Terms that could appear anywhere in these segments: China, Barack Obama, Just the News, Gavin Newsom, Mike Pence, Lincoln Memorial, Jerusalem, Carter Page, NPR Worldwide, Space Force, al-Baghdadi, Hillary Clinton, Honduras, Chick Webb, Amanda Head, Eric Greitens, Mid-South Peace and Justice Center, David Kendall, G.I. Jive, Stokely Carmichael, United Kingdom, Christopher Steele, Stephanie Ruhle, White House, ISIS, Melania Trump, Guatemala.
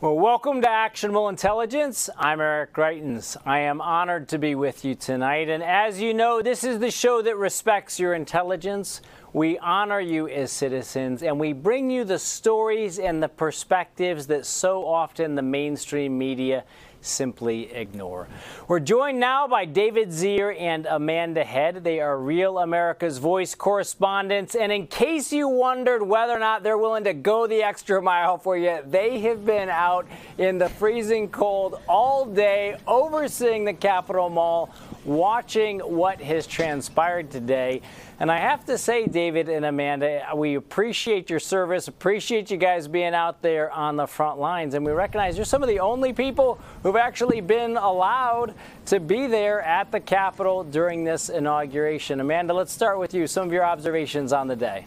Well, welcome to Actionable Intelligence. I'm Eric Greitens. I am honored to be with you tonight. And as you know, this is the show that respects your intelligence. We honor you as citizens, and we bring you the stories and the perspectives that so often the mainstream media simply ignore. We're joined now by David Zier and Amanda Head. They are Real America's Voice correspondents. And in case you wondered whether or not they're willing to go the extra mile for you, they have been out in the freezing cold all day, overseeing the Capitol Mall, watching what has transpired today. And I have to say, David and Amanda, we appreciate your service, appreciate you guys being out there on the front lines. And we recognize you're some of the only people who've actually been allowed to be there at the Capitol during this inauguration. Amanda, let's start with you. Some of your observations on the day.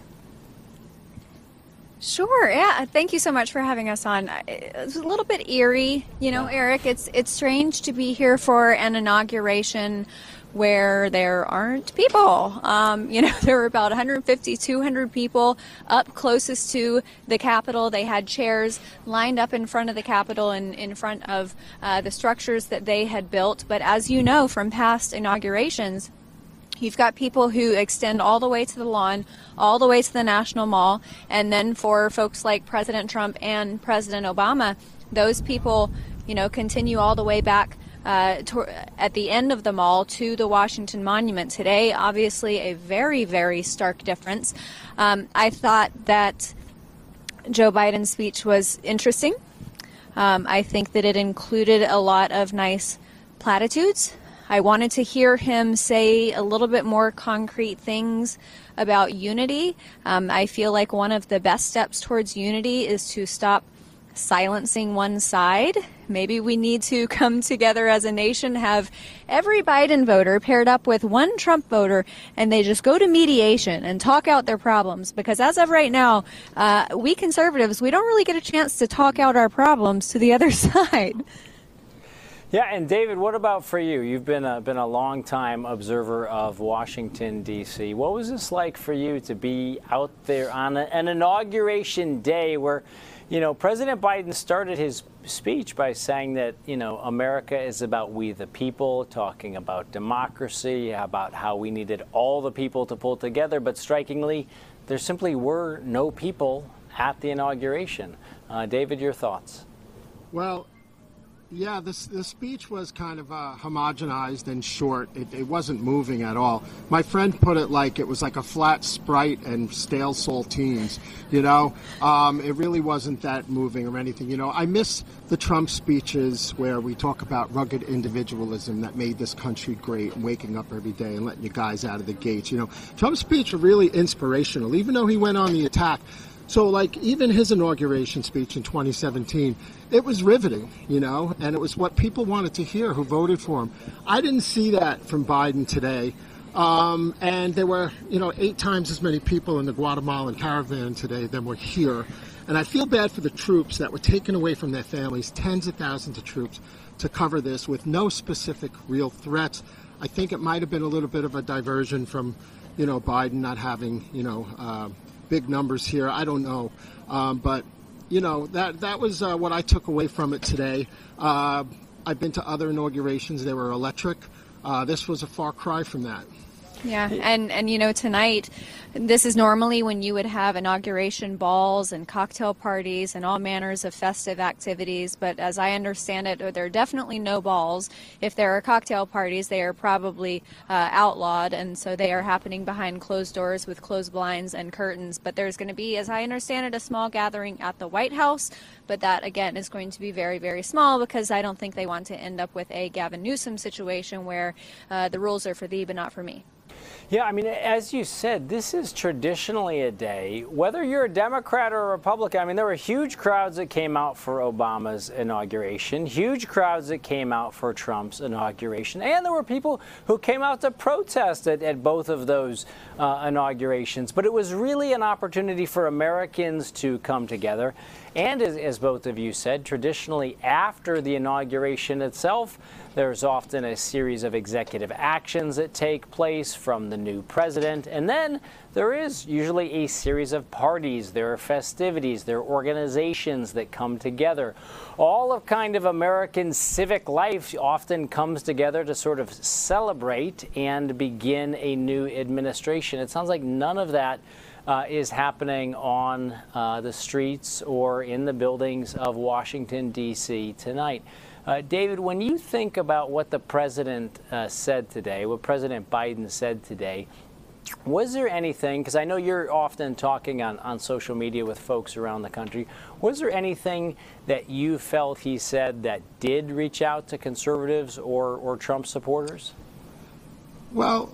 Sure. Yeah. Thank you so much for having us on. It's a little bit eerie. You know, Eric, it's strange to be here for an inauguration where there aren't people. There were about 150, 200 people up closest to the Capitol. They had chairs lined up in front of the Capitol and in front of the structures that they had built. But as you know from past inaugurations, you've got people who extend all the way to the lawn, all the way to the National Mall. And then for folks like President Trump and President Obama, those people, you know, continue all the way back at the end of the mall to the Washington Monument. Today, obviously, a very, very stark difference. I thought that Joe Biden's speech was interesting. I think that it included a lot of nice platitudes. I wanted to hear him say a little bit more concrete things about unity. I feel like one of the best steps towards unity is to stop silencing one side. Maybe we need to come together as a nation, have every Biden voter paired up with one Trump voter, and they just go to mediation and talk out their problems. Because as of right now, we conservatives, we don't really get a chance to talk out our problems to the other side. Yeah, and David, what about for you? You've been a long-time observer of Washington, D.C. What was this like for you to be out there on an inauguration day where, you know, President Biden started his speech by saying that, you know, America is about we the people, talking about democracy, about how we needed all the people to pull together. But strikingly, there simply were no people at the inauguration. David, your thoughts? Well, yeah, the speech was kind of homogenized and short. It wasn't moving at all. My friend put it like it was like a flat Sprite and stale saltines, you know. It really wasn't that moving or anything. You know, I miss the Trump speeches where we talk about rugged individualism that made this country great and waking up every day and letting you guys out of the gates. You know, Trump's speech was really inspirational, even though he went on the attack. So, like, even his inauguration speech in 2017, it was riveting, you know, and it was what people wanted to hear who voted for him. I didn't see that from Biden today. And there were, you know, 8 times as many people in the Guatemalan caravan today than were here. And I feel bad for the troops that were taken away from their families, tens of thousands of troops, to cover this with no specific real threats. I think it might have been a little bit of a diversion from, you know, Biden not having, you know, big numbers here. I don't know. But, you know, that was what I took away from it today. I've been to other inaugurations. They were electric. This was a far cry from that. Yeah, and you know, tonight, this is normally when you would have inauguration balls and cocktail parties and all manners of festive activities. But as I understand it, there are definitely no balls. If there are cocktail parties, they are probably outlawed. And so they are happening behind closed doors with closed blinds and curtains. But there's going to be, as I understand it, a small gathering at the White House. But that, again, is going to be very, very small, because I don't think they want to end up with a Gavin Newsom situation where the rules are for thee but not for me. Yeah, I mean, as you said, this is traditionally a day, whether you're a Democrat or a Republican. I mean, there were huge crowds that came out for Obama's inauguration, huge crowds that came out for Trump's inauguration, and there were people who came out to protest at both of those inaugurations. But it was really an opportunity for Americans to come together. And as both of you said, traditionally after the inauguration itself, there's often a series of executive actions that take place from the new president. And then there is usually a series of parties. There are festivities. There are organizations that come together. All of kind of American civic life often comes together to sort of celebrate and begin a new administration. It sounds like none of that is happening on the streets or in the buildings of Washington, D.C. tonight. David, when you think about what the president said today, what President Biden said today, was there anything, because I know you're often talking on social media with folks around the country, was there anything that you felt he said that did reach out to conservatives or Trump supporters? Well,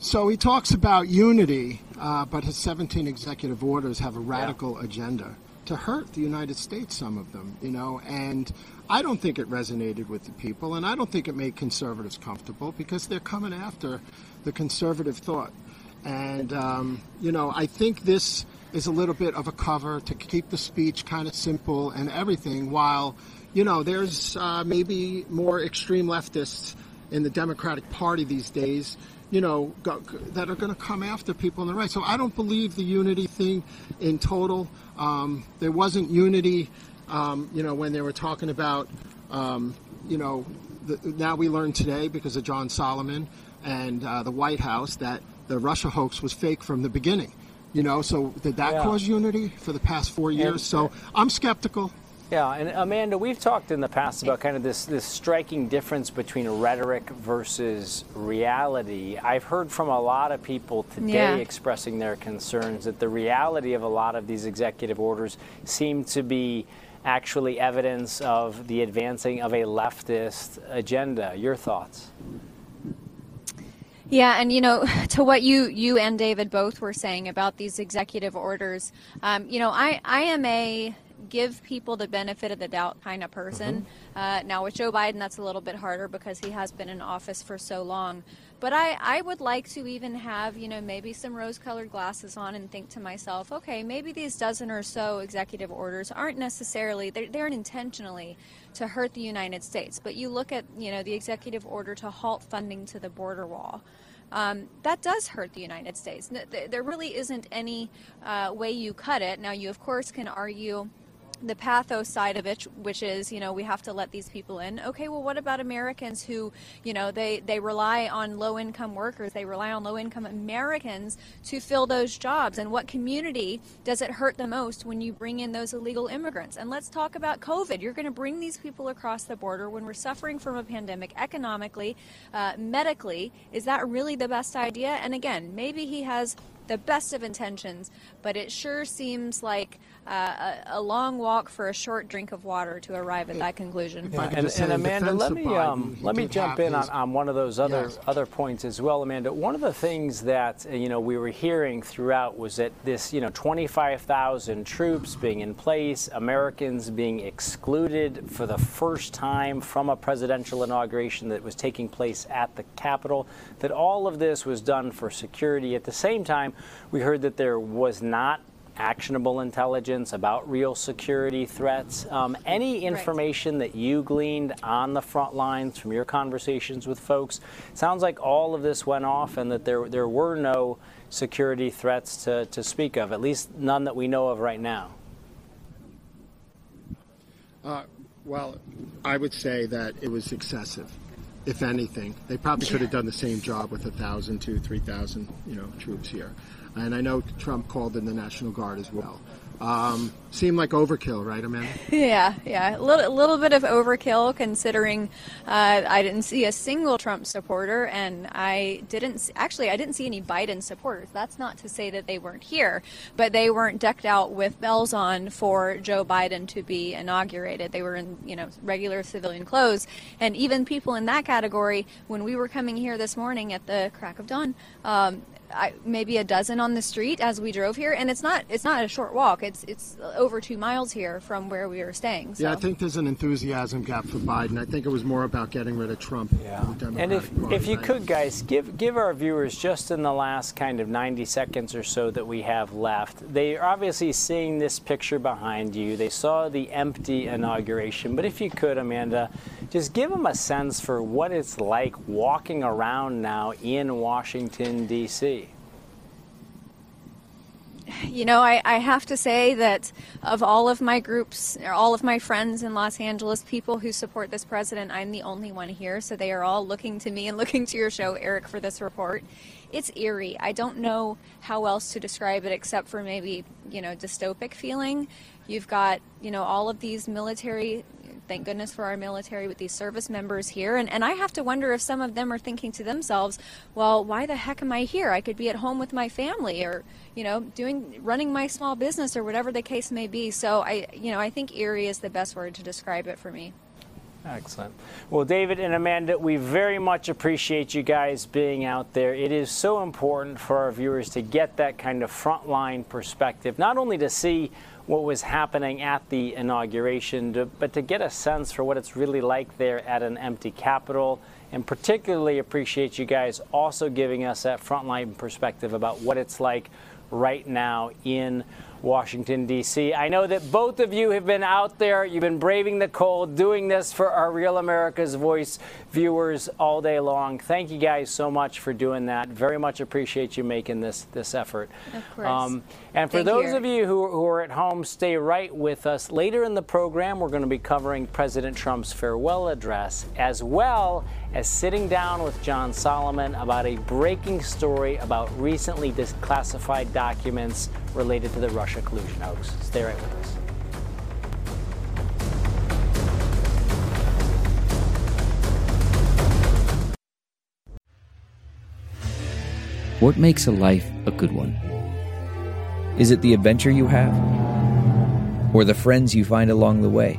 so he talks about unity, but his 17 executive orders have a radical agenda to hurt the United States, some of them, you know, and I don't think it resonated with the people, and I don't think it made conservatives comfortable, because they're coming after the conservative thought. And, you know, I think this is a little bit of a cover to keep the speech kind of simple and everything, while, you know, there's maybe more extreme leftists in the Democratic Party these days, you know, that are going to come after people on the right. So I don't believe the unity thing in total. There wasn't unity, you know, when they were talking about, you know, now we learned today because of John Solomon and the White House that the Russia hoax was fake from the beginning. You know, so did that cause unity for the past 4 years? And, so I'm skeptical. Yeah, and Amanda, we've talked in the past about kind of this striking difference between rhetoric versus reality. I've heard from a lot of people today expressing their concerns that the reality of a lot of these executive orders seem to be actually evidence of the advancing of a leftist agenda. Your thoughts? Yeah, and you know, to what you and David both were saying about these executive orders, you know, I am a give people the benefit of the doubt kind of person. Now with Joe Biden, that's a little bit harder because he has been in office for so long. But I would like to even have, you know, maybe some rose-colored glasses on and think to myself, okay, maybe these dozen or so executive orders aren't necessarily, they aren't intentionally to hurt the United States. But you look at, you know, the executive order to halt funding to the border wall. That does hurt the United States. There really isn't any way you cut it. Now, you, of course, can argue the pathos side of it, which is, you know, we have to let these people in. Okay, well, what about Americans who, you know, they rely on low-income workers, they rely on low-income Americans to fill those jobs? And what community does it hurt the most when you bring in those illegal immigrants? And let's talk about COVID. You're going to bring these people across the border when we're suffering from a pandemic economically, medically. Is that really the best idea? And again, maybe he has the best of intentions, but it sure seems like a long walk for a short drink of water to arrive at that conclusion. Yeah. And Amanda, let me jump in on one of those other points as well, Amanda. One of the things that, you know, we were hearing throughout was that this, you know, 25,000 troops being in place, Americans being excluded for the first time from a presidential inauguration that was taking place at the Capitol, that all of this was done for security. At the same time, we heard that there was not actionable intelligence about real security threats. Any information that you gleaned on the front lines from your conversations with folks, sounds like all of this went off and that there were no security threats to speak of, at least none that we know of right now. Well, I would say that it was excessive. if anything. They probably could have done the same job with 1,000, 2,000, 3,000, troops here. And I know Trump called in the National Guard as well. Seemed like overkill, right, Amanda? Yeah. A little bit of overkill, considering I didn't see a single Trump supporter, and I didn't see any Biden supporters. That's not to say that they weren't here, but they weren't decked out with bells on for Joe Biden to be inaugurated. They were in, regular civilian clothes, and even people in that category, when we were coming here this morning at the crack of dawn, maybe a dozen on the street as we drove here, and it's not a short walk. It's over 2 miles here from where we were staying. So. Yeah, I think there's an enthusiasm gap for Biden. I think it was more about getting rid of Trump. Yeah. And if you could, guys, give our viewers just in the last kind of 90 seconds or so that we have left. They are obviously seeing this picture behind you. They saw the empty inauguration, but if you could, Amanda, just give them a sense for what it's like walking around now in Washington, D.C. I have to say that of all of my groups, all of my friends in Los Angeles, people who support this president, I'm the only one here. So they are all looking to me and looking to your show, Eric, for this report. It's eerie. I don't know how else to describe it except for maybe, dystopic feeling. You've got, all of these military, thank goodness for our military, with these service members here. And I have to wonder if some of them are thinking to themselves, well, why the heck am I here? I could be at home with my family or, running my small business or whatever the case may be. So I think eerie is the best word to describe it for me. Excellent. Well, David and Amanda, we very much appreciate you guys being out there. It is so important for our viewers to get that kind of frontline perspective, not only to see what was happening at the inauguration, but to get a sense for what it's really like there at an empty Capitol. And particularly appreciate you guys also giving us that frontline perspective about what it's like right now in Washington, D.C. I know that both of you have been out there. You've been braving the cold, doing this for our Real America's Voice viewers all day long. Thank you guys so much for doing that. Very much appreciate you making this effort. Of course. And for those of you who are at home, stay right with us. Later in the program, we're going to be covering President Trump's farewell address, as well as sitting down with John Solomon about a breaking story about recently declassified documents related to the Russia collusion hoax. Stay right with us. What makes a life a good one? Is it the adventure you have? Or the friends you find along the way?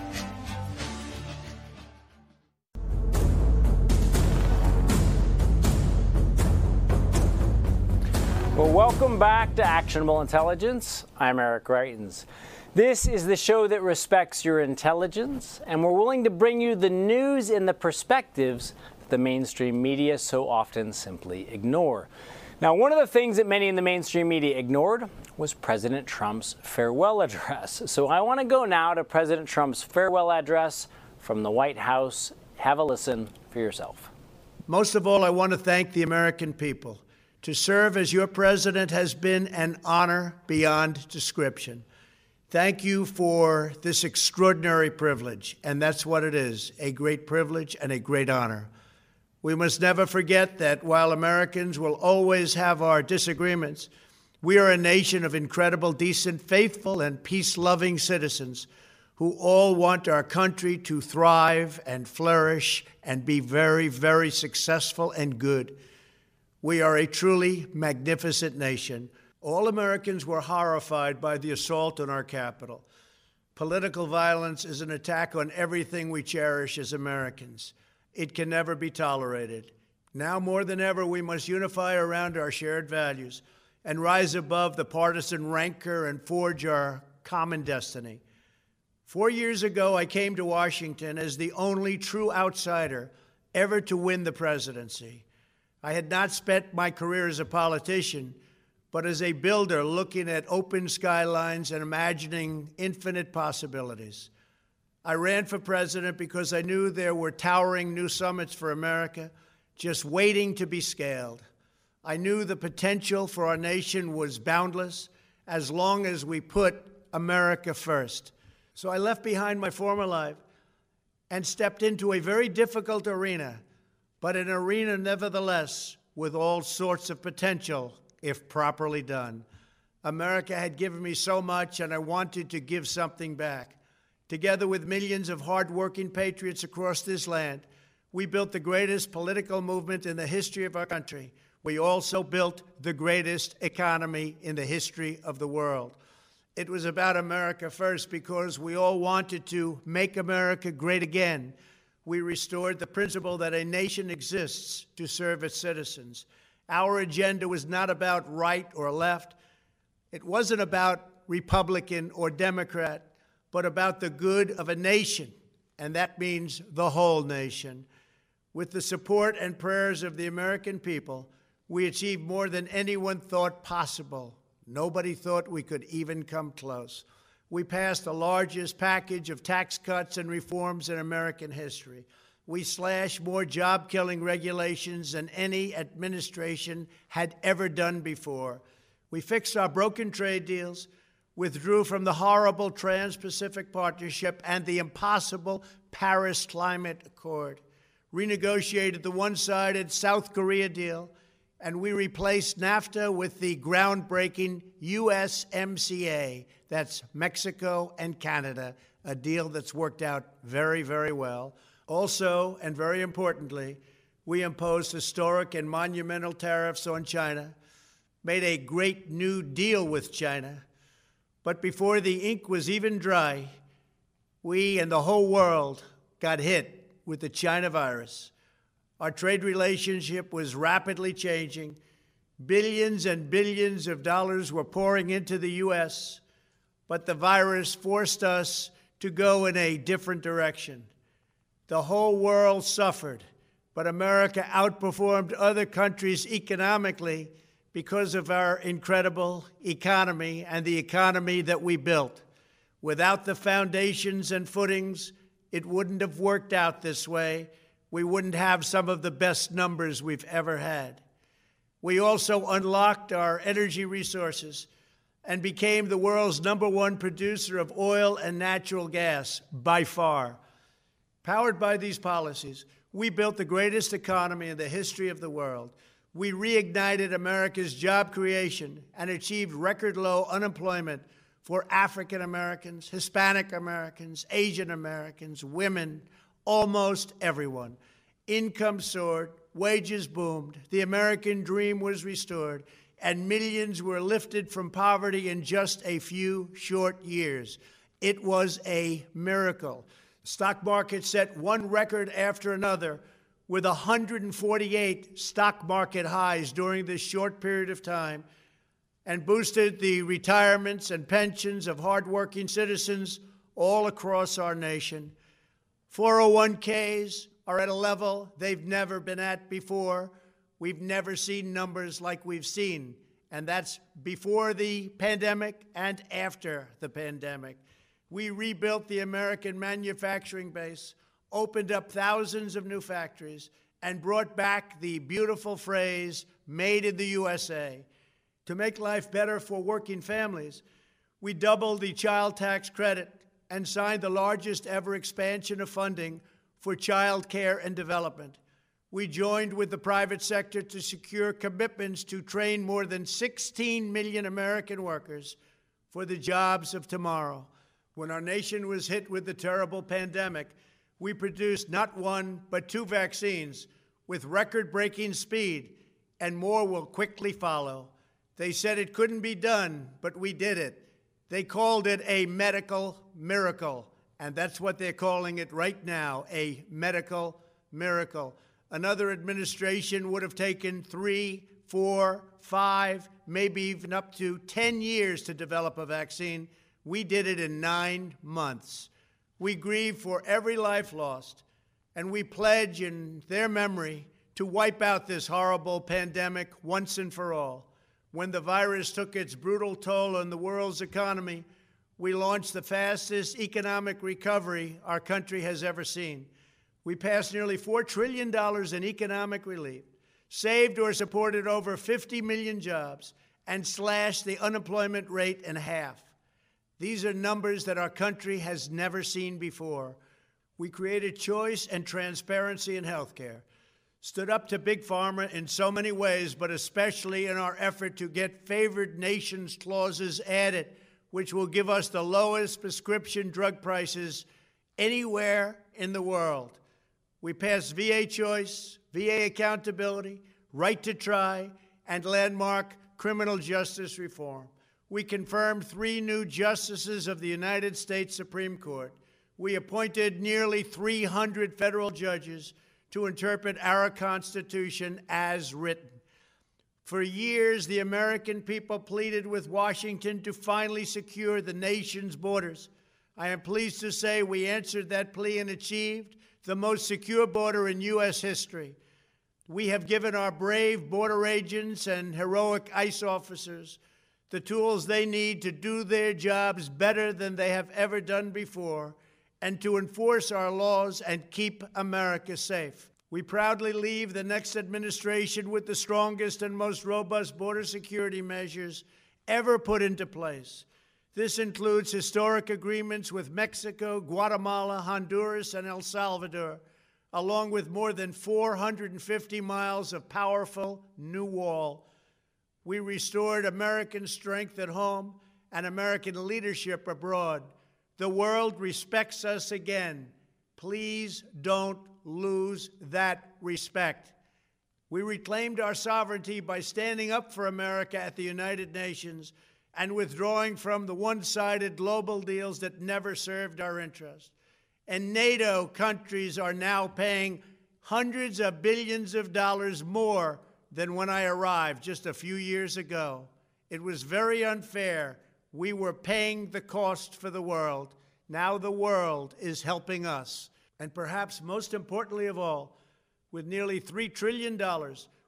Well, welcome back to Actionable Intelligence. I'm Eric Greitens. This is the show that respects your intelligence, and we're willing to bring you the news and the perspectives that the mainstream media so often simply ignore. Now, one of the things that many in the mainstream media ignored was President Trump's farewell address. So I want to go now to President Trump's farewell address from the White House. Have a listen for yourself. Most of all, I want to thank the American people. To serve as your president has been an honor beyond description. Thank you for this extraordinary privilege, and that's what it is, a great privilege and a great honor. We must never forget that while Americans will always have our disagreements, we are a nation of incredible, decent, faithful, and peace-loving citizens who all want our country to thrive and flourish and be very, very successful and good. We are a truly magnificent nation. All Americans were horrified by the assault on our Capitol. Political violence is an attack on everything we cherish as Americans. It can never be tolerated. Now more than ever, we must unify around our shared values and rise above the partisan rancor and forge our common destiny. 4 years ago, I came to Washington as the only true outsider ever to win the presidency. I had not spent my career as a politician, but as a builder looking at open skylines and imagining infinite possibilities. I ran for president because I knew there were towering new summits for America just waiting to be scaled. I knew the potential for our nation was boundless as long as we put America first. So I left behind my former life and stepped into a very difficult arena, but an arena nevertheless with all sorts of potential if properly done. America had given me so much, and I wanted to give something back. Together with millions of hardworking patriots across this land, we built the greatest political movement in the history of our country. We also built the greatest economy in the history of the world. It was about America first because we all wanted to make America great again. We restored the principle that a nation exists to serve its citizens. Our agenda was not about right or left. It wasn't about Republican or Democrat, but about the good of a nation, and that means the whole nation. With the support and prayers of the American people, we achieved more than anyone thought possible. Nobody thought we could even come close. We passed the largest package of tax cuts and reforms in American history. We slashed more job-killing regulations than any administration had ever done before. We fixed our broken trade deals, withdrew from the horrible Trans-Pacific Partnership and the impossible Paris Climate Accord, renegotiated the one-sided South Korea deal, and we replaced NAFTA with the groundbreaking USMCA, that's Mexico and Canada, a deal that's worked out very, very well. Also, and very importantly, we imposed historic and monumental tariffs on China, made a great new deal with China. But before the ink was even dry, we and the whole world got hit with the China virus. Our trade relationship was rapidly changing. Billions and billions of dollars were pouring into the U.S., but the virus forced us to go in a different direction. The whole world suffered, but America outperformed other countries economically because of our incredible economy and the economy that we built. Without the foundations and footings, it wouldn't have worked out this way. We wouldn't have some of the best numbers we've ever had. We also unlocked our energy resources and became the world's #1 producer of oil and natural gas, by far. Powered by these policies, we built the greatest economy in the history of the world. We reignited America's job creation and achieved record low unemployment for African Americans, Hispanic Americans, Asian Americans, women, almost everyone. Income soared, wages boomed, the American dream was restored, and millions were lifted from poverty in just a few short years. It was a miracle. Stock market set one record after another with 148 stock market highs during this short period of time and boosted the retirements and pensions of hardworking citizens all across our nation. 401ks are at a level they've never been at before. We've never seen numbers like we've seen, and that's before the pandemic and after the pandemic. We rebuilt the American manufacturing base, opened up thousands of new factories, and brought back the beautiful phrase, made in the USA. To make life better for working families, we doubled the child tax credit and signed the largest ever expansion of funding for child care and development. We joined with the private sector to secure commitments to train more than 16 million American workers for the jobs of tomorrow. When our nation was hit with the terrible pandemic, we produced not one, but two vaccines with record-breaking speed, and more will quickly follow. They said it couldn't be done, but we did it. They called it a medical miracle, and that's what they're calling it right now, a medical miracle. Another administration would have taken 3, 4, 5, maybe even up to 10 years to develop a vaccine. We did it in 9 months. We grieve for every life lost, and we pledge in their memory to wipe out this horrible pandemic once and for all. When the virus took its brutal toll on the world's economy, we launched the fastest economic recovery our country has ever seen. We passed nearly $4 trillion in economic relief, saved or supported over 50 million jobs, and slashed the unemployment rate in half. These are numbers that our country has never seen before. We created choice and transparency in health care, stood up to Big Pharma in so many ways, but especially in our effort to get favored nations clauses added, which will give us the lowest prescription drug prices anywhere in the world. We passed VA choice, VA accountability, right to try, and landmark criminal justice reform. We confirmed 3 new justices of the United States Supreme Court. We appointed nearly 300 federal judges to interpret our Constitution as written. For years, the American people pleaded with Washington to finally secure the nation's borders. I am pleased to say we answered that plea and achieved the most secure border in U.S. history. We have given our brave border agents and heroic ICE officers the tools they need to do their jobs better than they have ever done before, and to enforce our laws and keep America safe. We proudly leave the next administration with the strongest and most robust border security measures ever put into place. This includes historic agreements with Mexico, Guatemala, Honduras, and El Salvador, along with more than 450 miles of powerful new wall. We restored American strength at home and American leadership abroad. The world respects us again. Please don't lose that respect. We reclaimed our sovereignty by standing up for America at the United Nations and withdrawing from the one-sided global deals that never served our interests. And NATO countries are now paying hundreds of billions of dollars more than when I arrived just a few years ago. It was very unfair. We were paying the cost for the world. Now the world is helping us. And perhaps most importantly of all, with nearly $3 trillion,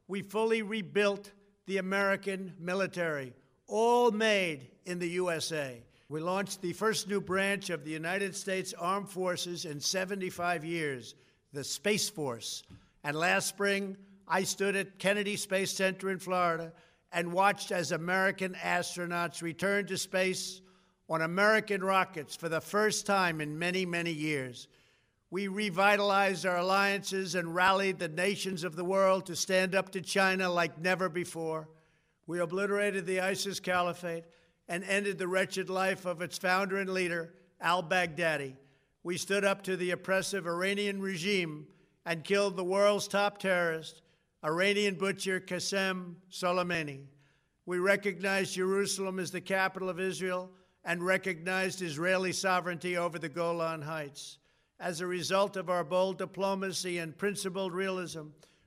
we fully rebuilt the American military, all made in the USA. We launched the first new branch of the United States Armed Forces in 75 years, the Space Force. And last spring, I stood at Kennedy Space Center in Florida and watched as American astronauts returned to space on American rockets for the first time in many, many years. We revitalized our alliances and rallied the nations of the world to stand up to China like never before. We obliterated the ISIS caliphate and ended the wretched life of its founder and leader, al-Baghdadi. We stood up to the oppressive Iranian regime and killed the world's top terrorist, Iranian butcher Qasem Soleimani. We recognized Jerusalem as the capital of Israel and recognized Israeli sovereignty over the Golan Heights. As a result of our bold diplomacy and principled realism,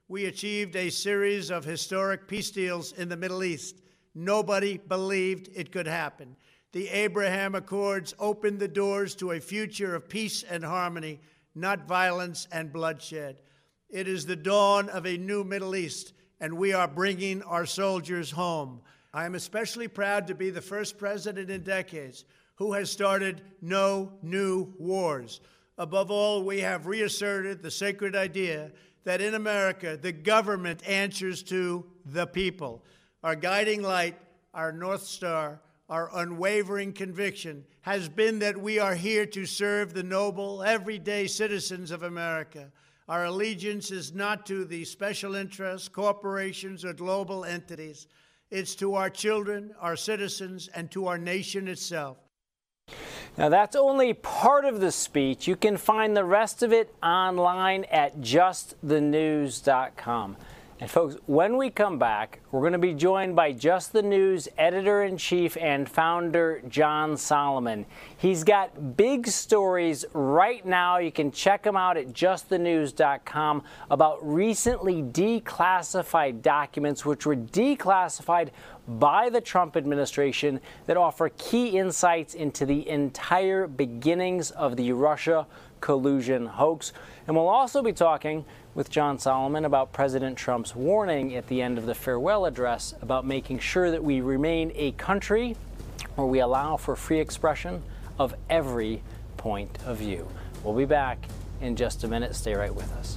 we achieved a series of historic peace deals in the Middle East. Nobody believed it could happen. The Abraham Accords opened the doors to a future of peace and harmony, not violence and bloodshed. It is the dawn of a new Middle East, and we are bringing our soldiers home. I am especially proud to be the first president in decades who has started no new wars. Above all, we have reasserted the sacred idea that in America, the government answers to the people. Our guiding light, our North Star, our unwavering conviction has been that we are here to serve the noble, everyday citizens of America. Our allegiance is not to the special interests, corporations, or global entities. It's to our children, our citizens, and to our nation itself. Now, that's only part of the speech. You can find the rest of it online at justthenews.com. And folks, when we come back, we're going to be joined by Just the News editor-in-chief and founder John Solomon. He's got big stories right now. You can check them out at justthenews.com about recently declassified documents, which were declassified by the Trump administration, that offer key insights into the entire beginnings of the Russia collusion hoax. And we'll also be talking with John Solomon about President Trump's warning at the end of the farewell address about making sure that we remain a country where we allow for free expression of every point of view. We'll be back in just a minute. Stay right with us.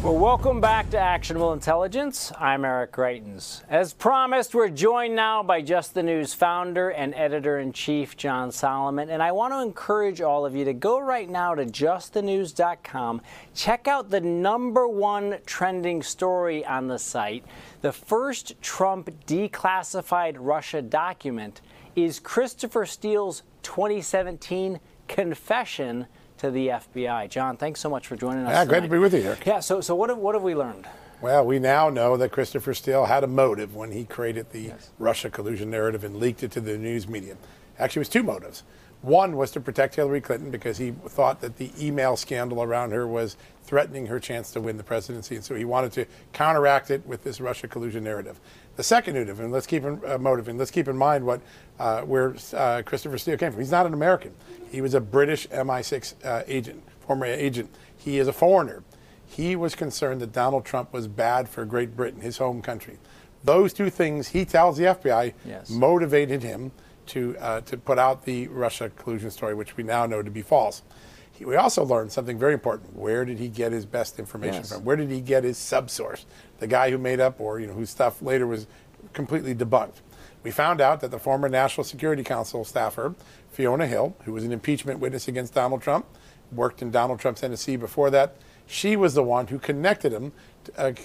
Well, welcome back to Actionable Intelligence. I'm Eric Greitens. As promised, we're joined now by Just the News founder and editor-in-chief, John Solomon. And I want to encourage all of you to go right now to justthenews.com. Check out the #1 trending story on the site. The first Trump declassified Russia document is Christopher Steele's 2017 confession to the FBI. John, thanks so much for joining us. Yeah, great to be with you here. Yeah, so what have we learned? Well, we now know that Christopher Steele had a motive when he created the Russia collusion narrative and leaked it to the news media. Actually, it was two motives. One was to protect Hillary Clinton because he thought that the email scandal around her was threatening her chance to win the presidency, and so he wanted to counteract it with this Russia collusion narrative. The second motive, and let's keep in mind where Christopher Steele came from. He's not an American. He was a British MI6 former agent. He is a foreigner. He was concerned that Donald Trump was bad for Great Britain, his home country. Those two things, he tells the FBI, motivated him to put out the Russia collusion story, which we now know to be false. We also learned something very important. Where did he get his best information from? Where did he get his subsource? The guy who made up or whose stuff later was completely debunked. We found out that the former National Security Council staffer, Fiona Hill, who was an impeachment witness against Donald Trump, worked in Donald Trump's embassy before that, she was the one who connected him,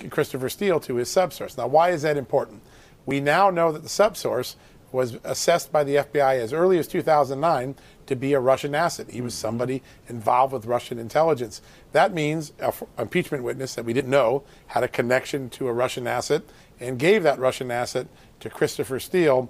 Christopher Steele, to his subsource. Now, why is that important? We now know that the subsource was assessed by the FBI as early as 2009 to be a Russian asset. He was somebody involved with Russian intelligence. That means an impeachment witness that we didn't know had a connection to a Russian asset and gave that Russian asset to Christopher Steele,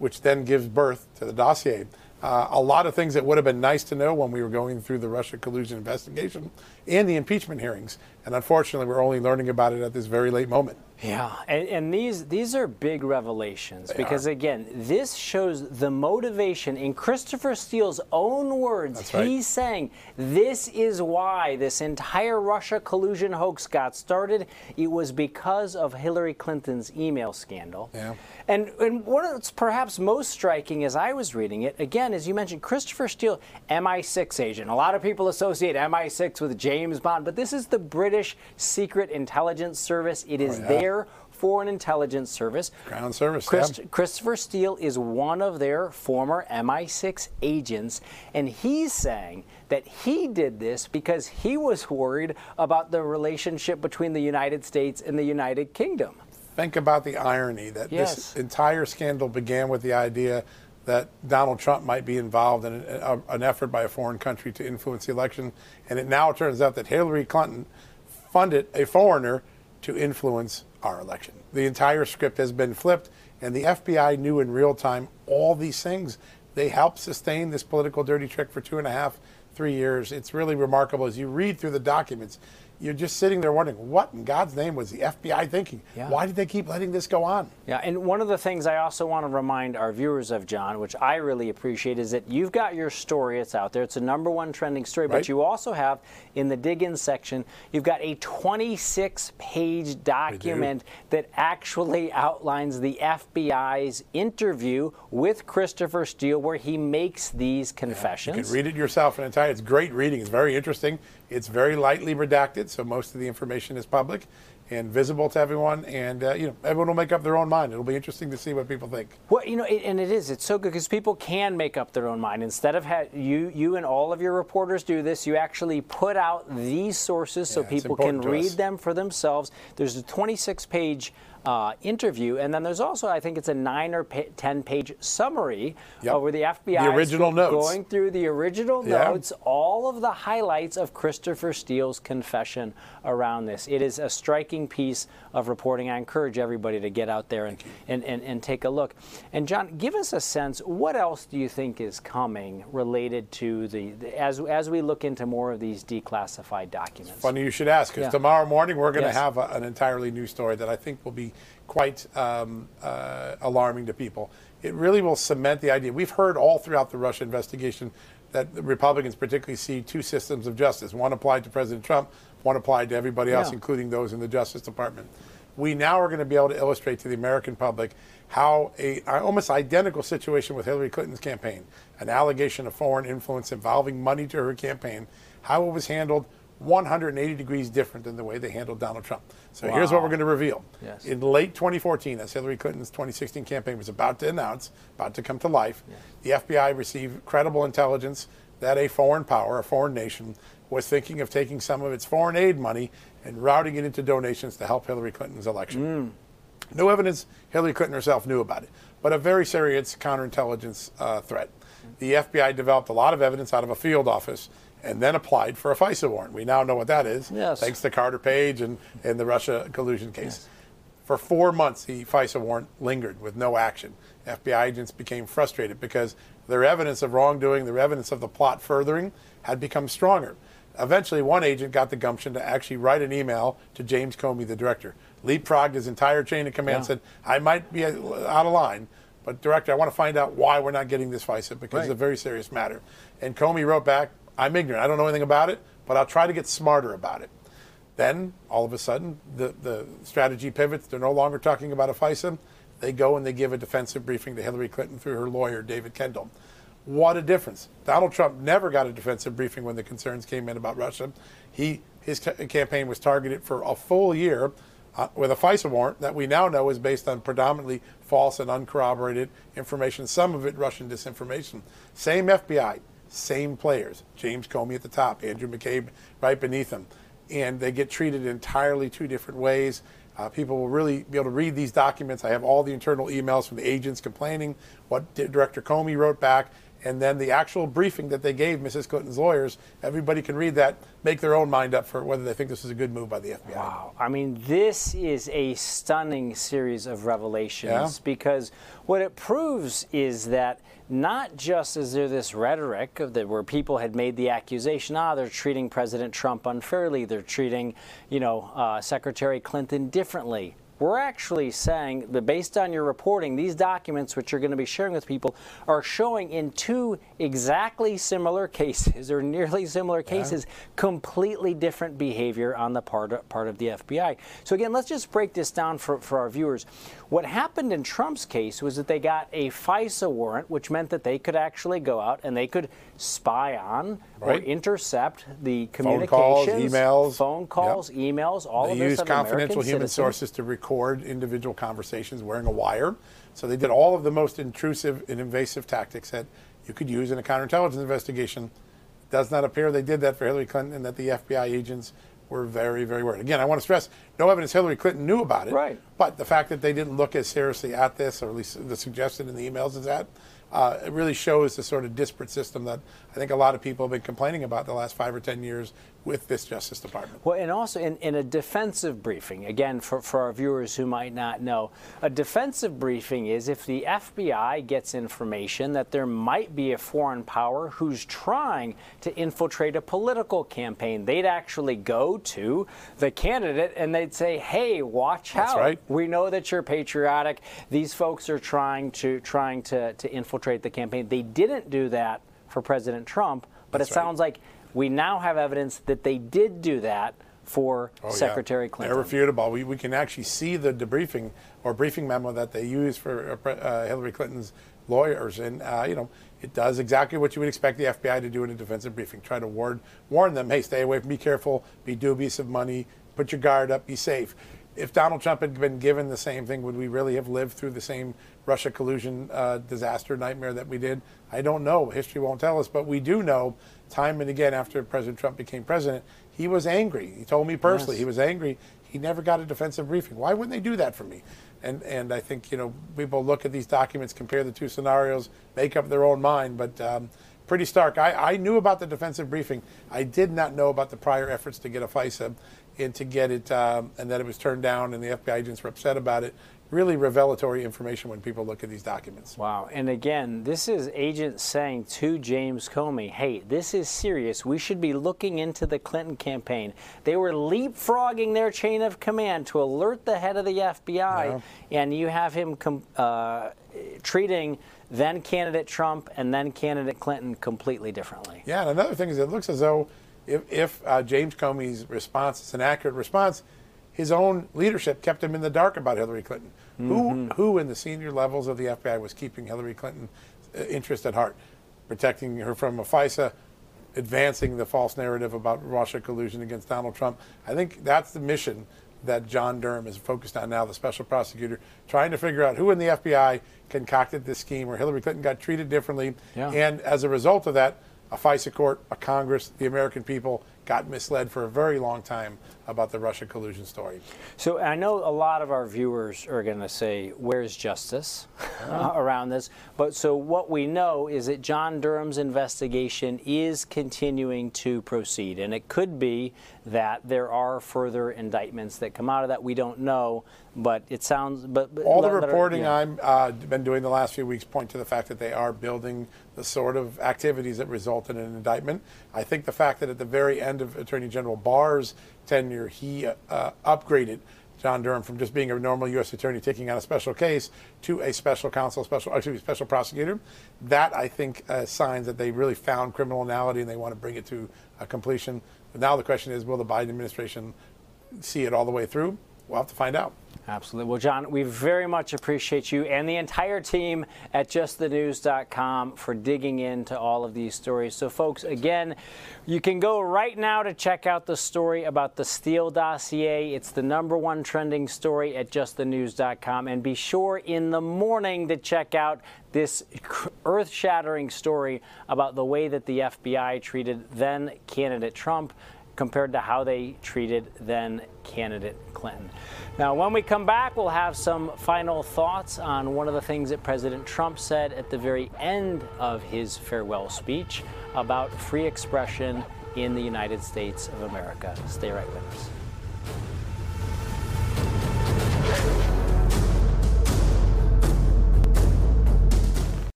which then gives birth to the dossier. A lot of things that would have been nice to know when we were going through the Russia collusion investigation and the impeachment hearings. And unfortunately, we're only learning about it at this very late moment. Yeah, and these are big revelations because again, this shows the motivation in Christopher Steele's own words. That's right. He's saying, this is why this entire Russia collusion hoax got started. It was because of Hillary Clinton's email scandal. Yeah. And what's perhaps most striking as I was reading it, again, as you mentioned, Christopher Steele, MI6 agent. A lot of people associate MI6 with James Bond, but this is the British Secret Intelligence Service. It is their Foreign Intelligence Service. Ground Service, Christopher Steele is one of their former MI6 agents, and he's saying that he did this because he was worried about the relationship between the United States and the United Kingdom. Think about the irony that this entire scandal began with the idea that Donald Trump might be involved in an effort by a foreign country to influence the election, and it now turns out that Hillary Clinton funded a foreigner to influence our election. The entire script has been flipped, and the FBI knew in real time all these things. They helped sustain this political dirty trick for 2.5, 3 years. It's really remarkable. As you read through the documents, you're just sitting there wondering, what in God's name was the FBI thinking? Yeah. Why did they keep letting this go on? Yeah, and one of the things I also want to remind our viewers of, John, which I really appreciate, is that you've got your story. It's out there. It's a #1 trending story. Right. But you also have, in the dig-in section, you've got a 26-page document that actually outlines the FBI's interview with Christopher Steele where he makes these confessions. You can read it yourself in entirety. It's great reading. It's very interesting. It's very lightly redacted, so most of the information is public. and visible to everyone, and you know, everyone will make up their own mind. It'll be interesting to see what people think. Well, you know, it's so good because people can make up their own mind. Instead of you and all of your reporters do this, you actually put out these sources so people can read them for themselves. There's a 26-page interview, and then there's also, I think it's a 9 or 10-page summary where the FBI the original notes. Going through the original notes, all of the highlights of Christopher Steele's confession around this. It is a striking piece of reporting. I encourage everybody to get out there and take a look. And John, give us a sense, what else do you think is coming related to as we look into more of these declassified documents? It's funny you should ask, because tomorrow morning we're going to have an entirely new story that I think will be quite alarming to people. It really will cement the idea. We've heard all throughout the Russia investigation that the Republicans particularly see two systems of justice. One applied to President Trump, one applied to everybody else, including those in the Justice Department. We now are going to be able to illustrate to the American public how an almost identical situation with Hillary Clinton's campaign, an allegation of foreign influence involving money to her campaign, how it was handled, 180 degrees different than the way they handled Donald Trump. So here's what we're going to reveal. Yes. In late 2014, as Hillary Clinton's 2016 campaign was about to come to life, the FBI received credible intelligence that a foreign power, a foreign nation, was thinking of taking some of its foreign aid money and routing it into donations to help Hillary Clinton's election. No evidence Hillary Clinton herself knew about it, but a very serious counterintelligence threat. The FBI developed a lot of evidence out of a field office and then applied for a FISA warrant. We now know what that is, thanks to Carter Page and the Russia collusion case. For 4 months, the FISA warrant lingered with no action. FBI agents became frustrated because their evidence of wrongdoing, their evidence of the plot furthering, had become stronger. Eventually, one agent got the gumption to actually write an email to James Comey, the director. Leapfrogged his entire chain of command, said, I might be out of line, but director, I want to find out why we're not getting this FISA, because it's a very serious matter. And Comey wrote back, I'm ignorant. I don't know anything about it, but I'll try to get smarter about it. Then, all of a sudden, the strategy pivots. They're no longer talking about a FISA. They go and they give a defensive briefing to Hillary Clinton through her lawyer, David Kendall. What a difference. Donald Trump never got a defensive briefing when the concerns came in about Russia. His campaign was targeted for a full year with a FISA warrant that we now know is based on predominantly false and uncorroborated information, some of it Russian disinformation. Same FBI. Same players, James Comey at the top, Andrew McCabe right beneath him. And they get treated entirely two different ways. People will really be able to read these documents. I have all the internal emails from the agents complaining, what Director Comey wrote back, and then the actual briefing that they gave Mrs. Clinton's lawyers. Everybody can read that, make their own mind up for whether they think this is a good move by the FBI. Wow. I mean, this is a stunning series of revelations because what it proves is that not just is there this rhetoric of that where people had made the accusation, they're treating President Trump unfairly, they're treating, Secretary Clinton differently. We're actually saying that based on your reporting, these documents, which you're going to be sharing with people, are showing in two exactly similar cases or nearly similar cases, completely different behavior on the part of the FBI. So again, let's just break this down for our viewers. What happened in Trump's case was that they got a FISA warrant, which meant that they could actually go out and they could spy on or intercept the communications, phone calls, emails, all of this. They used confidential human sources to record individual conversations wearing a wire. So they did all of the most intrusive and invasive tactics that you could use in a counterintelligence investigation. It does not appear they did that for Hillary Clinton, and that the FBI agents were very, very worried. Again, I want to stress, no evidence Hillary Clinton knew about it, but the fact that they didn't look as seriously at this, or at least the suggestion in the emails is that, it really shows the sort of disparate system that I think a lot of people have been complaining about the last 5 or 10 years with this Justice Department. Well, and also in a defensive briefing, again, for our viewers who might not know, a defensive briefing is if the FBI gets information that there might be a foreign power who's trying to infiltrate a political campaign, they'd actually go to the candidate and they'd say, hey, watch out. We know that you're patriotic. These folks are trying to infiltrate the campaign. They didn't do that for President Trump, but it sounds like we now have evidence that they did do that for Secretary Clinton. Irrefutable. We can actually see the debriefing or briefing memo that they used for Hillary Clinton's lawyers, and it does exactly what you would expect the FBI to do in a defensive briefing. Try to warn them, hey, stay away from, be careful, be dubious of money, put your guard up, be safe. if Donald Trump had been given the same thing, would we really have lived through the same Russia collusion disaster nightmare that we did? I don't know. History won't tell us. But we do know time and again after President Trump became president, he was angry. He told me personally, yes, he was angry. He never got a defensive briefing. Why wouldn't they do that for me? And I think, you know, people look at these documents, compare the two scenarios, make up their own mind. But pretty stark. I knew about the defensive briefing. I did not know about the prior efforts to get a FISA and to get it and that it was turned down and the FBI agents were upset about it. Really revelatory information when people look at these documents. Wow. And again, this is agents saying to James Comey, hey, this is serious. We should be looking into the Clinton campaign. They were leapfrogging their chain of command to alert the head of the FBI. Yeah. And you have him treating then candidate Trump and then candidate Clinton completely differently. Yeah. And another thing is it looks as though if James Comey's response is an accurate response, his own leadership kept him in the dark about Hillary Clinton. Mm-hmm. Who in the senior levels of the FBI was keeping Hillary Clinton's interest at heart, protecting her from a FISA, advancing the false narrative about Russia collusion against Donald Trump. I think that's the mission that John Durham is focused on now, the special prosecutor, trying to figure out who in the FBI concocted this scheme where Hillary Clinton got treated differently. Yeah. And as a result of that, a FISA court, a Congress, the American people got misled for a very long time about the Russia collusion story. So I know a lot of our viewers are going to say, where's justice around this? But so what we know is that John Durham's investigation is continuing to proceed. And it could be that there are further indictments that come out of that. We don't know, but it sounds... But all the reporting I've been doing the last few weeks point to the fact that they are building the sort of activities that result in an indictment. I think the fact that at the very end of Attorney General Barr's tenure, he upgraded John Durham from just being a normal U.S. attorney taking on a special case to a special counsel, special prosecutor. That, I think, signs that they really found criminal anality and they want to bring it to completion. But now the question is, will the Biden administration see it all the way through? We'll have to find out. Absolutely. Well, John, we very much appreciate you and the entire team at justthenews.com for digging into all of these stories. So, folks, again, you can go right now to check out the story about the Steele dossier. It's the #1 trending story at justthenews.com. And be sure in the morning to check out this earth-shattering story about the way that the FBI treated then-candidate Trump compared to how they treated then-candidate Clinton. Now, when we come back, we'll have some final thoughts on one of the things that President Trump said at the very end of his farewell speech about free expression in the United States of America. Stay right with us.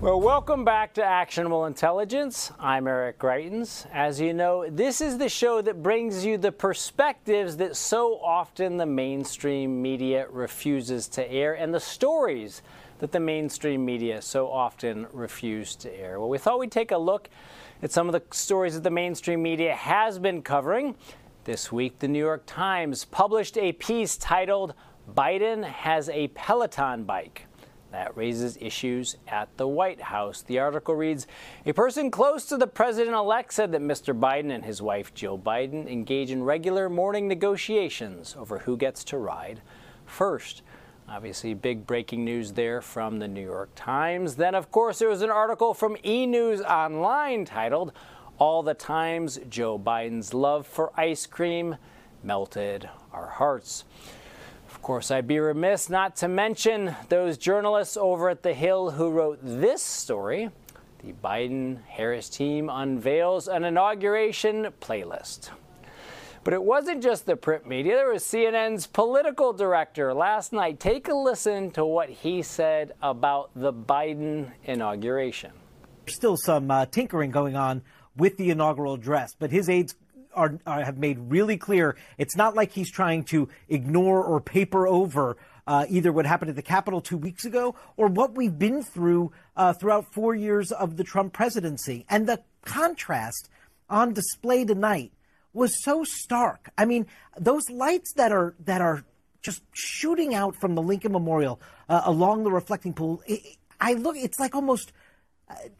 Well, welcome back to Actionable Intelligence. I'm Eric Greitens. As you know, this is the show that brings you the perspectives that so often the mainstream media refuses to air and the stories that the mainstream media so often refuse to air. Well, we thought we'd take a look at some of the stories that the mainstream media has been covering. This week, the New York Times published a piece titled, "Biden Has a Peloton Bike." That raises issues at the White House. The article reads, a person close to the president-elect said that Mr. Biden and his wife, Jill Biden, engage in regular morning negotiations over who gets to ride first. Obviously, big breaking news there from the New York Times. Then, of course, there was an article from E! News Online titled, All the Times Joe Biden's Love for Ice Cream Melted Our Hearts. Of course, I'd be remiss not to mention those journalists over at the Hill who wrote this story. The Biden-Harris team unveils an inauguration playlist. But it wasn't just the print media. There was CNN's political director last night. Take a listen to what he said about the Biden inauguration. still some tinkering going on with the inaugural address, but his aides have made really clear it's not like he's trying to ignore or paper over either what happened at the Capitol 2 weeks ago or what we've been through throughout 4 years of the Trump presidency. And the contrast on display tonight was so stark. I mean, those lights that are just shooting out from the Lincoln Memorial along the reflecting pool, it's like almost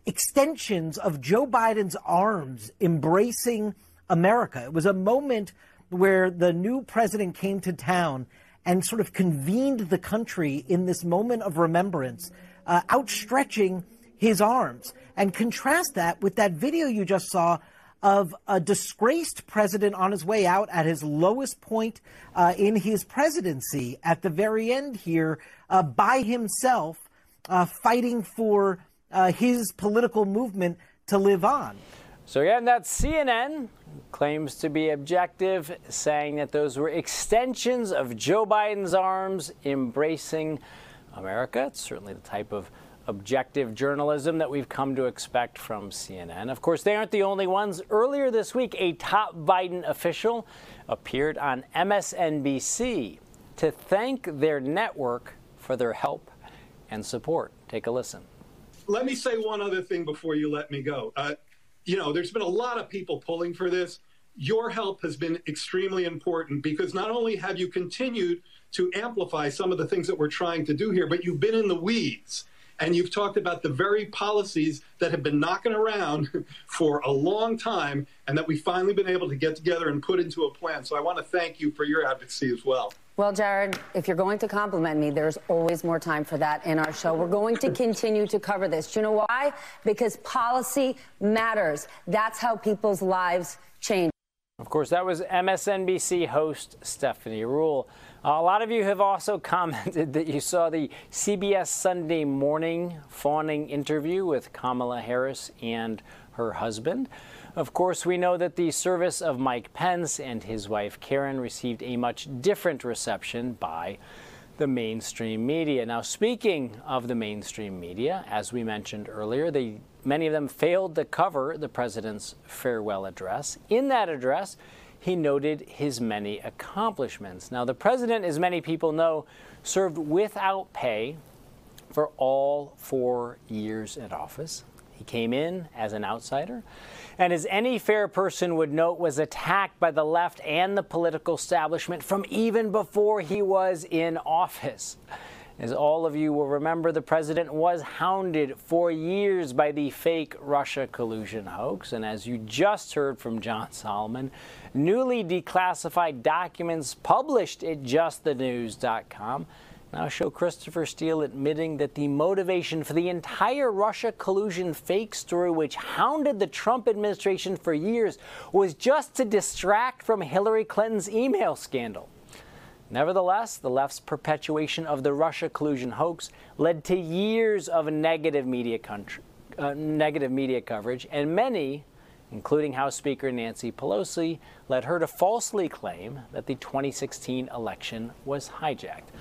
extensions of Joe Biden's arms embracing America. It was a moment where the new president came to town and sort of convened the country in this moment of remembrance, outstretching his arms. And contrast that with that video you just saw of a disgraced president on his way out at his lowest point in his presidency at the very end here by himself, fighting for his political movement to live on. So again, that's CNN, claims to be objective, saying that those were extensions of Joe Biden's arms embracing America. It's certainly the type of objective journalism that we've come to expect from CNN. Of course, they aren't the only ones. Earlier this week, a top Biden official appeared on MSNBC to thank their network for their help and support. Take a listen. Let me say one other thing before you let me go. You know, there's been a lot of people pulling for this. Your help has been extremely important because not only have you continued to amplify some of the things that we're trying to do here, but you've been in the weeds and you've talked about the very policies that have been knocking around for a long time and that we've finally been able to get together and put into a plan. So I want to thank you for your advocacy as well. Well, Jared, if you're going to compliment me, there's always more time for that in our show. We're going to continue to cover this. Do you know why? Because policy matters. That's how people's lives change. Of course, that was MSNBC host Stephanie Ruhle. A lot of you have also commented that you saw the CBS Sunday Morning fawning interview with Kamala Harris and her husband. Of course, we know that the service of Mike Pence and his wife Karen received a much different reception by the mainstream media. Now, speaking of the mainstream media, as we mentioned earlier, many of them failed to cover the president's farewell address. In that address, he noted his many accomplishments. Now, the president, as many people know, served without pay for all 4 years in office. He came in as an outsider, and as any fair person would note, was attacked by the left and the political establishment from even before he was in office. As all of you will remember, the president was hounded for years by the fake Russia collusion hoax. And as you just heard from John Solomon, newly declassified documents published at justthenews.com now show Christopher Steele admitting that the motivation for the entire Russia collusion fake story, which hounded the Trump administration for years, was just to distract from Hillary Clinton's email scandal. Nevertheless, the left's perpetuation of the Russia collusion hoax led to years of negative media coverage, and many, including House Speaker Nancy Pelosi, led her to falsely claim that the 2016 election was hijacked.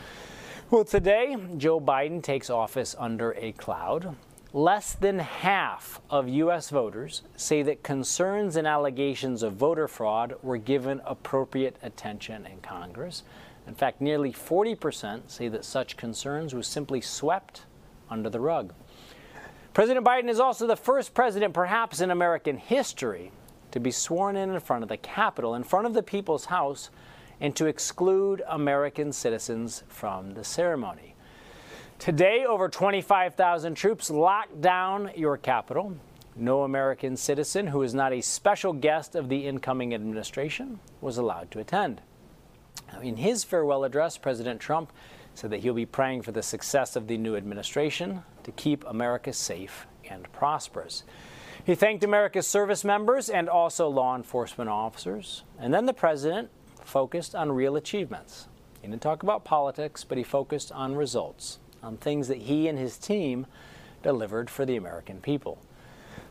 Well, today, Joe Biden takes office under a cloud. Less than half of U.S. voters say that concerns and allegations of voter fraud were given appropriate attention in Congress. In fact, nearly 40% say that such concerns were simply swept under the rug. President Biden is also the first president, perhaps in American history, to be sworn in front of the Capitol, in front of the People's House, and to exclude American citizens from the ceremony. Today, over 25,000 troops locked down your Capitol. No American citizen who is not a special guest of the incoming administration was allowed to attend. In his farewell address, President Trump said that he'll be praying for the success of the new administration to keep America safe and prosperous. He thanked America's service members and also law enforcement officers. And then the president focused on real achievements. He didn't talk about politics, but he focused on results, on things that he and his team delivered for the American people.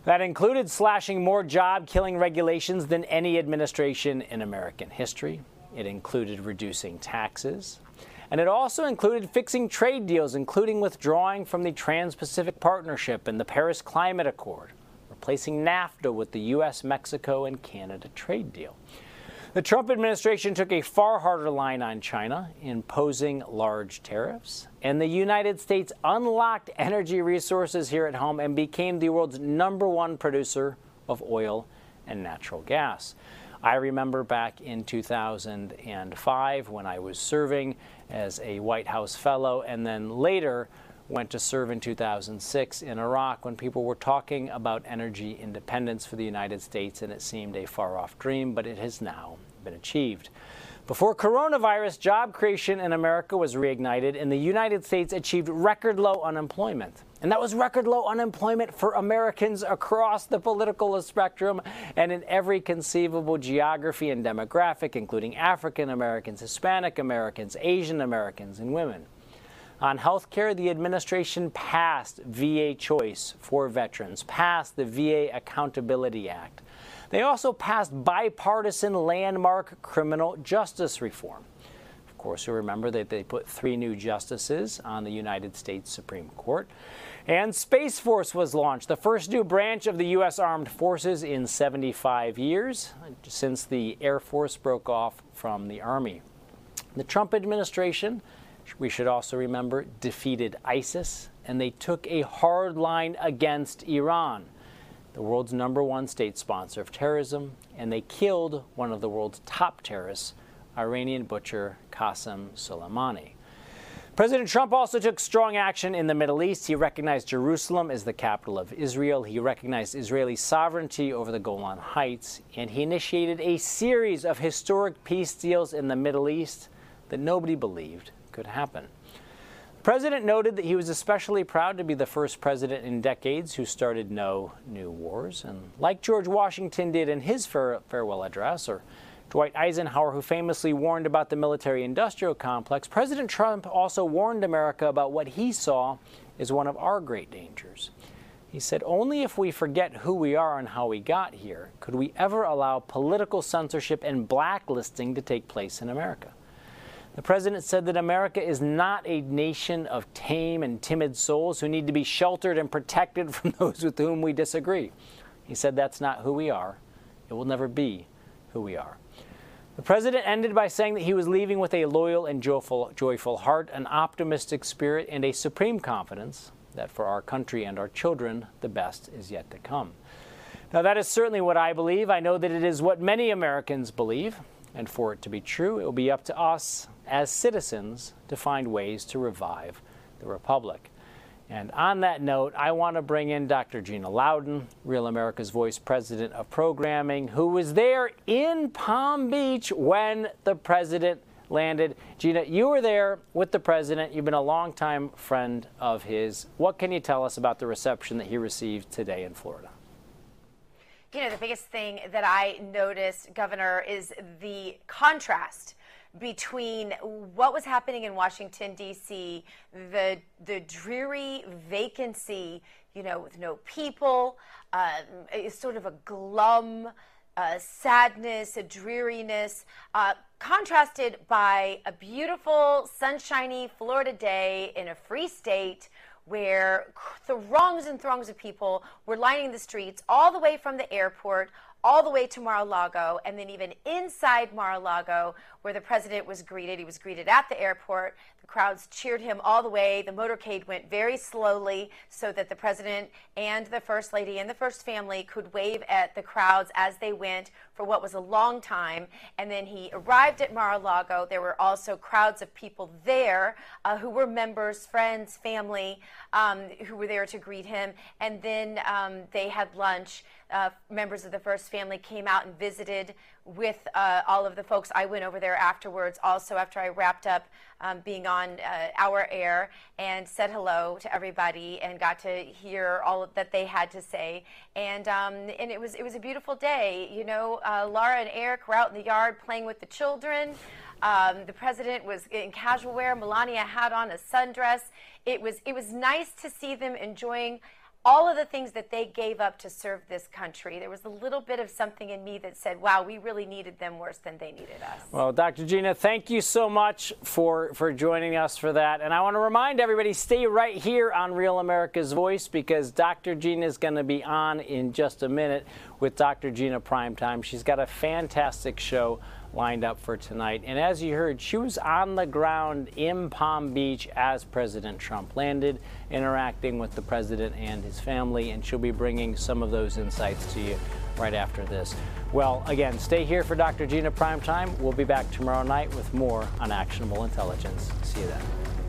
That included slashing more job-killing regulations than any administration in American history. It included reducing taxes. And it also included fixing trade deals, including withdrawing from the Trans-Pacific Partnership and the Paris Climate Accord, replacing NAFTA with the U.S., Mexico, and Canada trade deal. The Trump administration took a far harder line on China, imposing large tariffs, and the United States unlocked energy resources here at home and became the world's #1 producer of oil and natural gas. I remember back in 2005 when I was serving as a White House fellow and then later went to serve in 2006 in Iraq when people were talking about energy independence for the United States, and it seemed a far-off dream, but it has now been achieved. Before coronavirus, job creation in America was reignited, and the United States achieved record low unemployment. And that was record low unemployment for Americans across the political spectrum and in every conceivable geography and demographic, including African Americans, Hispanic Americans, Asian Americans, and women. On health care, the administration passed VA Choice for veterans, passed the VA Accountability Act. They also passed bipartisan landmark criminal justice reform. Of course, you remember that they put 3 new justices on the United States Supreme Court. And Space Force was launched, the first new branch of the U.S. Armed Forces in 75 years, since the Air Force broke off from the Army. The Trump administration, we should also remember, defeated ISIS, and they took a hard line against Iran, the world's #1 state sponsor of terrorism, and they killed one of the world's top terrorists, Iranian butcher Qasem Soleimani. President Trump also took strong action in the Middle East. He recognized Jerusalem as the capital of Israel. He recognized Israeli sovereignty over the Golan Heights, and he initiated a series of historic peace deals in the Middle East that nobody believed could happen. The president noted that he was especially proud to be the first president in decades who started no new wars. And like George Washington did in his farewell address, or Dwight Eisenhower, who famously warned about the military-industrial complex, President Trump also warned America about what he saw as one of our great dangers. He said, "Only if we forget who we are and how we got here could we ever allow political censorship and blacklisting to take place in America." The president said that America is not a nation of tame and timid souls who need to be sheltered and protected from those with whom we disagree. He said that's not who we are. It will never be who we are. The president ended by saying that he was leaving with a loyal and joyful heart, an optimistic spirit, and a supreme confidence that for our country and our children, the best is yet to come. Now, that is certainly what I believe. I know that it is what many Americans believe. And for it to be true, it will be up to us as citizens to find ways to revive the republic. And on that note, I want to bring in Dr. Gina Loudon, Real America's Voice President of Programming, who was there in Palm Beach when the president landed. Gina, you were there with the president. You've been a longtime friend of his. What can you tell us about the reception that he received today in Florida? You know, the biggest thing that I noticed, Governor, is the contrast between what was happening in Washington, D.C., the dreary vacancy, you know, with no people, sort of a glum, sadness, a dreariness, contrasted by a beautiful, sunshiny Florida day in a free state, where throngs and throngs of people were lining the streets all the way from the airport, all the way to Mar-a-Lago, and then even inside Mar-a-Lago, where the president was greeted. He was greeted at the airport. The crowds cheered him all the way. The motorcade went very slowly so that the president and the first lady and the first family could wave at the crowds as they went for what was a long time. And then he arrived at Mar-a-Lago. There were also crowds of people there who were members, friends, family, who were there to greet him. And then they had lunch. Members of the first family came out and visited with all of the folks. I went over there afterwards, also after I wrapped up being on our air, and said hello to everybody and got to hear all that they had to say. And it was a beautiful day. You know, Laura and Eric were out in the yard playing with the children. The president was in casual wear. Melania had on a sundress. It was nice to see them enjoying all of the things that they gave up to serve this country. There was a little bit of something in me that said, wow, we really needed them worse than they needed us. Well, Dr. Gina, thank you so much for joining us for that. And I want to remind everybody, stay right here on Real America's Voice, because Dr. Gina is going to be on in just a minute with Dr. Gina Primetime. She's got a fantastic show lined up for tonight. And as you heard, she was on the ground in Palm Beach as President Trump landed, interacting with the president and his family, and she'll be bringing some of those insights to you right after this. Well, again, stay here for Dr. Gina Primetime. We'll be back tomorrow night with more on Actionable Intelligence. See you then.